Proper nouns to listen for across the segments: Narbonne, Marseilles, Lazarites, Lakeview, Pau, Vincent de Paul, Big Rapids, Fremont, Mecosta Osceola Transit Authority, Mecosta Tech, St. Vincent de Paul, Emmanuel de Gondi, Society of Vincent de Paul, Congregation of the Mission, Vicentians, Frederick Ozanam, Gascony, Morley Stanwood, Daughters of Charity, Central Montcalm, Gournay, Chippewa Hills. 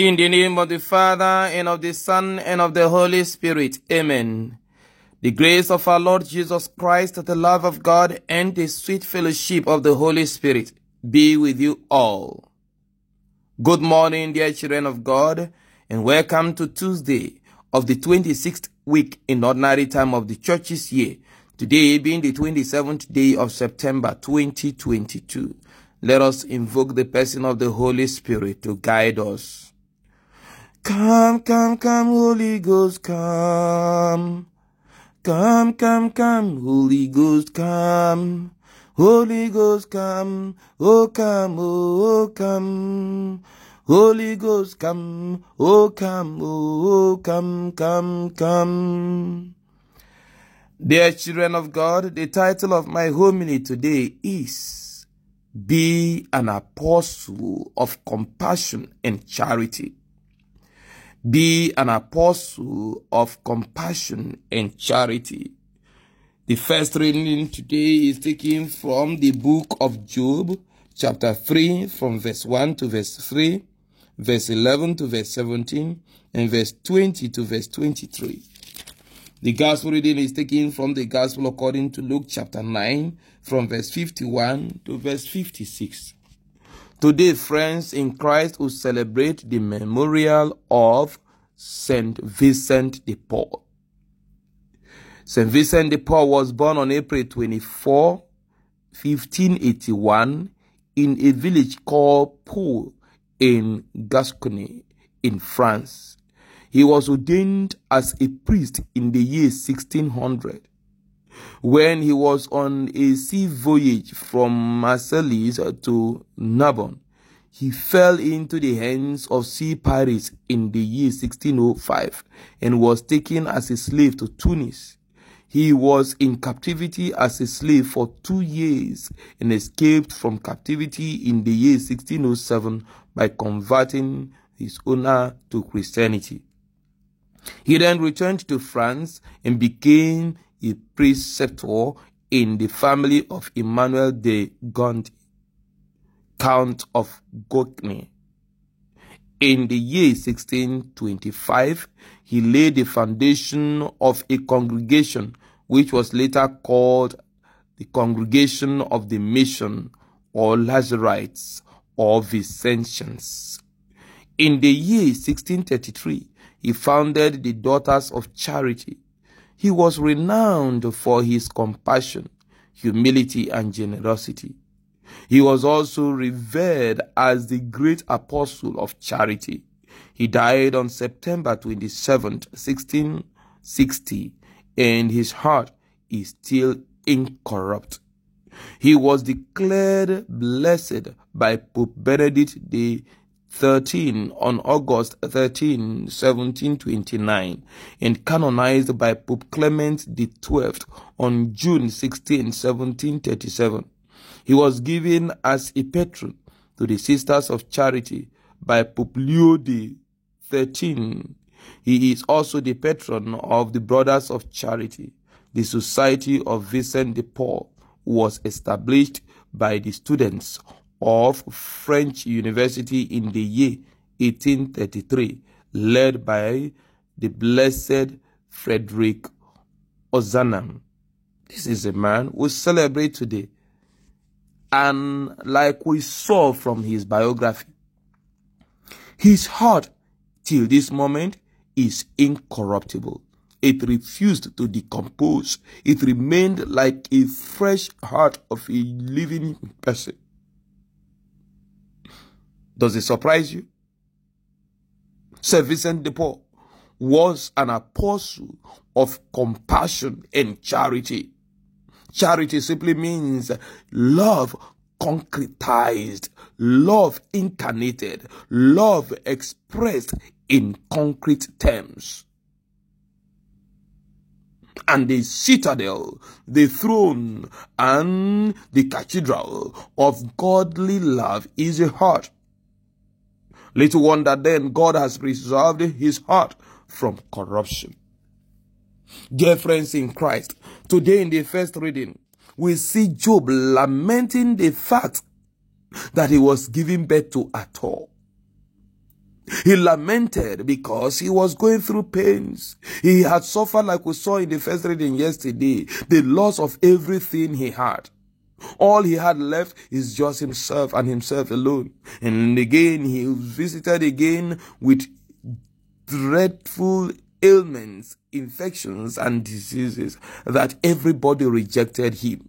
In the name of the Father, and of the Son, and of the Holy Spirit. Amen. The grace of our Lord Jesus Christ, the love of God, and the sweet fellowship of the Holy Spirit be with you all. Good morning, dear children of God, and welcome to Tuesday of the 26th week in ordinary time of the church's year, today being the 27th day of September 2022. Let us invoke the person of the Holy Spirit to guide us. Come, come, come, Holy Ghost, come. Come, come, come, Holy Ghost, come. Holy Ghost, come. Oh, come, oh, come. Holy Ghost, come. Oh, come, oh, come, come, come. Dear children of God, the title of my homily today is Be an Apostle of Compassion and Charity. Be an apostle of compassion and charity. The first reading today is taken from the book of Job, chapter 3, from verse 1 to verse 3, verse 11 to verse 17, and verse 20 to verse 23. The gospel reading is taken from the gospel according to Luke, chapter 9, from verse 51 to verse 56. Today, friends, in Christ we celebrate the memorial of St. Vincent de Paul. St. Vincent de Paul was born on April 24, 1581, in a village called Pau in Gascony, in France. He was ordained as a priest in the year 1600. When he was on a sea voyage from Marseilles to Narbonne, he fell into the hands of sea pirates in the year 1605 and was taken as a slave to Tunis. He was in captivity as a slave for 2 years and escaped from captivity in the year 1607 by converting his owner to Christianity. He then returned to France and became a preceptor in the family of Emmanuel de Gondi, Count of Gournay. In the year 1625, he laid the foundation of a congregation which was later called the Congregation of the Mission, or Lazarites, or Vicentians. In the year 1633, he founded the Daughters of Charity. He was renowned for his compassion, humility, and generosity. He was also revered as the great apostle of charity. He died on September 27, 1660, and his heart is still incorrupt. He was declared blessed by Pope Benedict XIII on August 13, 1729, and canonized by Pope Clement XII on June 16, 1737. He was given as a patron to the Sisters of Charity by Pope Leo XIII. He is also the patron of the Brothers of Charity. The Society of Vincent de Paul was established by the students of French University in the year 1833, led by the blessed Frederick Ozanam. This is a man we celebrate today. And like we saw from his biography, his heart till this moment is incorruptible. It refused to decompose. It remained like a fresh heart of a living person. Does it surprise you? St. Vincent de Paul was an apostle of compassion and charity. Charity simply means love concretized, love incarnated, love expressed in concrete terms. And the citadel, the throne, and the cathedral of godly love is a heart. Little wonder then God has preserved his heart from corruption. Dear friends in Christ, today in the first reading, we see Job lamenting the fact that he was giving birth to at all. He lamented because he was going through pains. He had suffered, like we saw in the first reading yesterday, the loss of everything he had. All he had left is just himself and himself alone. And again, he was visited again with dreadful ailments, infections, and diseases that everybody rejected him.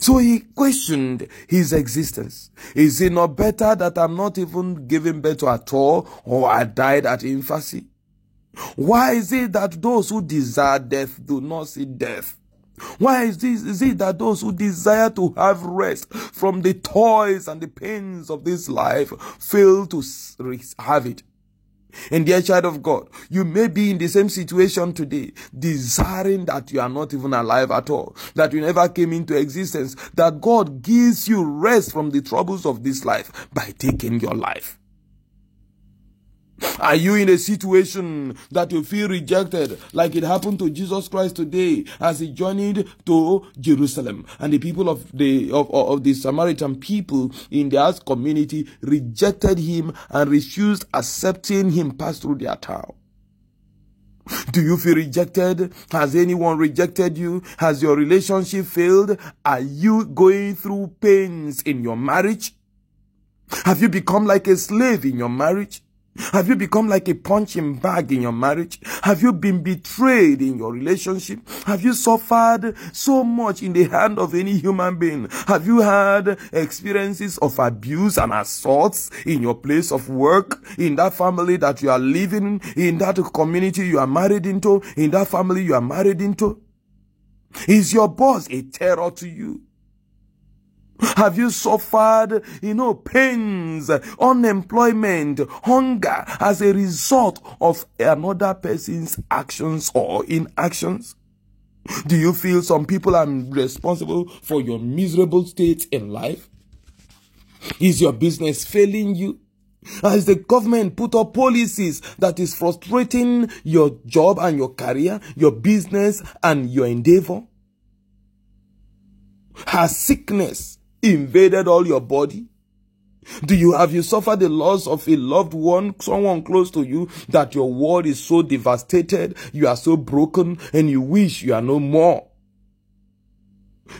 So he questioned his existence. Is it not better that I'm not even given birth at all, or I died at infancy? Why is it that those who desire death do not see death? Why is it that those who desire to have rest from the toils and the pains of this life fail to have it? And dear child of God, you may be in the same situation today, desiring that you are not even alive at all, that you never came into existence, that God gives you rest from the troubles of this life by taking your life. Are you in a situation that you feel rejected, like it happened to Jesus Christ today as he journeyed to Jerusalem, and the people of the Samaritan people in their community rejected him and refused accepting him pass through their town? Do you feel rejected? Has anyone rejected you? Has your relationship failed? Are you going through pains in your marriage? Have you become like a slave in your marriage? Have you become like a punching bag in your marriage? Have you been betrayed in your relationship? Have you suffered so much in the hand of any human being? Have you had experiences of abuse and assaults in your place of work, in that family that you are living, in that community you are married into, in that family you are married into? Is your boss a terror to you? Have you suffered, pains, unemployment, hunger as a result of another person's actions or inactions? Do you feel some people are responsible for your miserable state in life? Is your business failing you? Has the government put up policies that is frustrating your job and your career, your business and your endeavor? Has sickness invaded all your body? Have you suffered the loss of a loved one, someone close to you, that your world is so devastated, you are so broken, and you wish you are no more?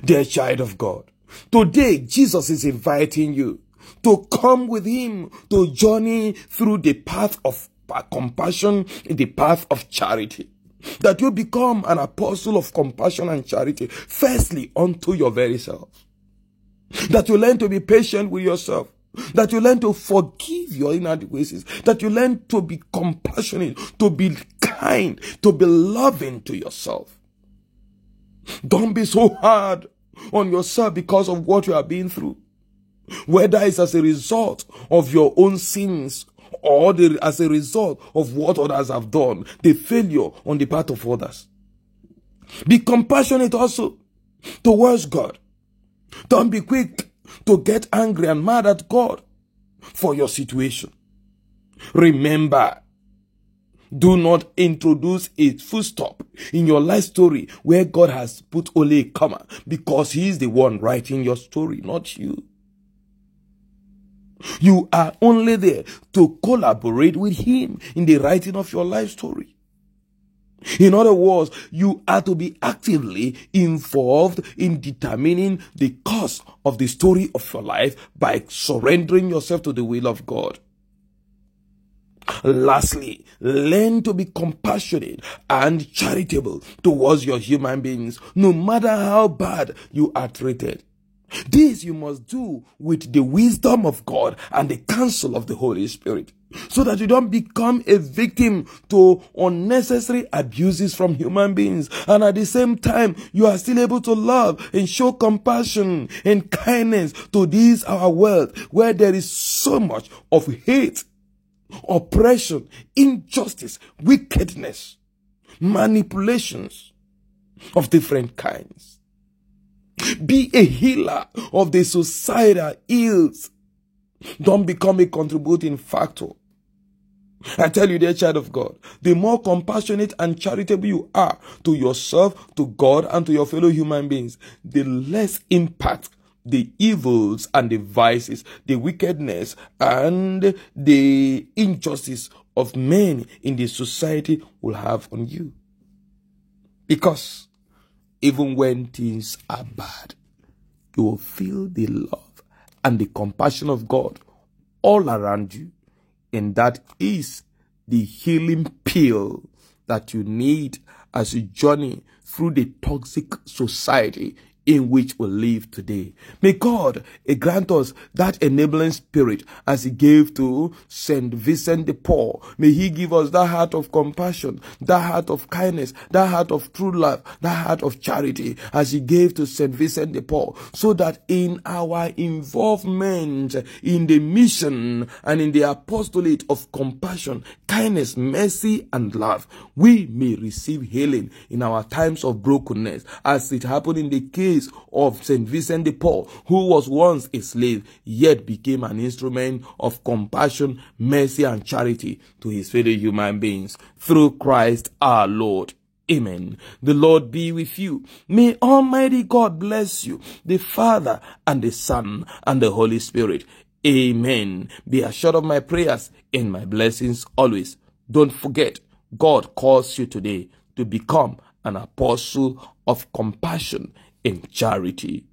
Dear child of God, today Jesus is inviting you to come with him, to journey through the path of compassion, the path of charity. That you become an apostle of compassion and charity, firstly unto your very self. That you learn to be patient with yourself. That you learn to forgive your inadequacies. That you learn to be compassionate, to be kind, to be loving to yourself. Don't be so hard on yourself because of what you are being through. Whether it's as a result of your own sins or as a result of what others have done, the failure on the part of others. Be compassionate also towards God. Don't be quick to get angry and mad at God for your situation. Remember, do not introduce a full stop in your life story where God has put only a comma, because he is the one writing your story, not you. You are only there to collaborate with him in the writing of your life story. In other words, you are to be actively involved in determining the course of the story of your life by surrendering yourself to the will of God. Lastly, learn to be compassionate and charitable towards your human beings, no matter how bad you are treated. This you must do with the wisdom of God and the counsel of the Holy Spirit, so that you don't become a victim to unnecessary abuses from human beings, and at the same time you are still able to love and show compassion and kindness to this our world, where there is so much of hate, oppression, injustice, wickedness, manipulations of different kinds. Be a healer of the societal ills. Don't become a contributing factor. I tell you, dear child of God, the more compassionate and charitable you are to yourself, to God, and to your fellow human beings, the less impact the evils and the vices, the wickedness and the injustice of men in the society will have on you. Because even when things are bad, you will feel the love and the compassion of God all around you. And that is the healing pill that you need as you journey through the toxic society in which we live today. May God grant us that enabling spirit as he gave to St. Vincent de Paul. May he give us that heart of compassion, that heart of kindness, that heart of true love, that heart of charity as he gave to St. Vincent de Paul, so that in our involvement in the mission and in the apostolate of compassion, kindness, mercy, and love, we may receive healing in our times of brokenness, as it happened in the case of St. Vincent de Paul, who was once a slave, yet became an instrument of compassion, mercy, and charity to his fellow human beings through Christ our Lord. Amen. The Lord be with you. May Almighty God bless you, the Father and the Son and the Holy Spirit. Amen. Be assured of my prayers and my blessings always. Don't forget, God calls you today to become an apostle of compassion in charity.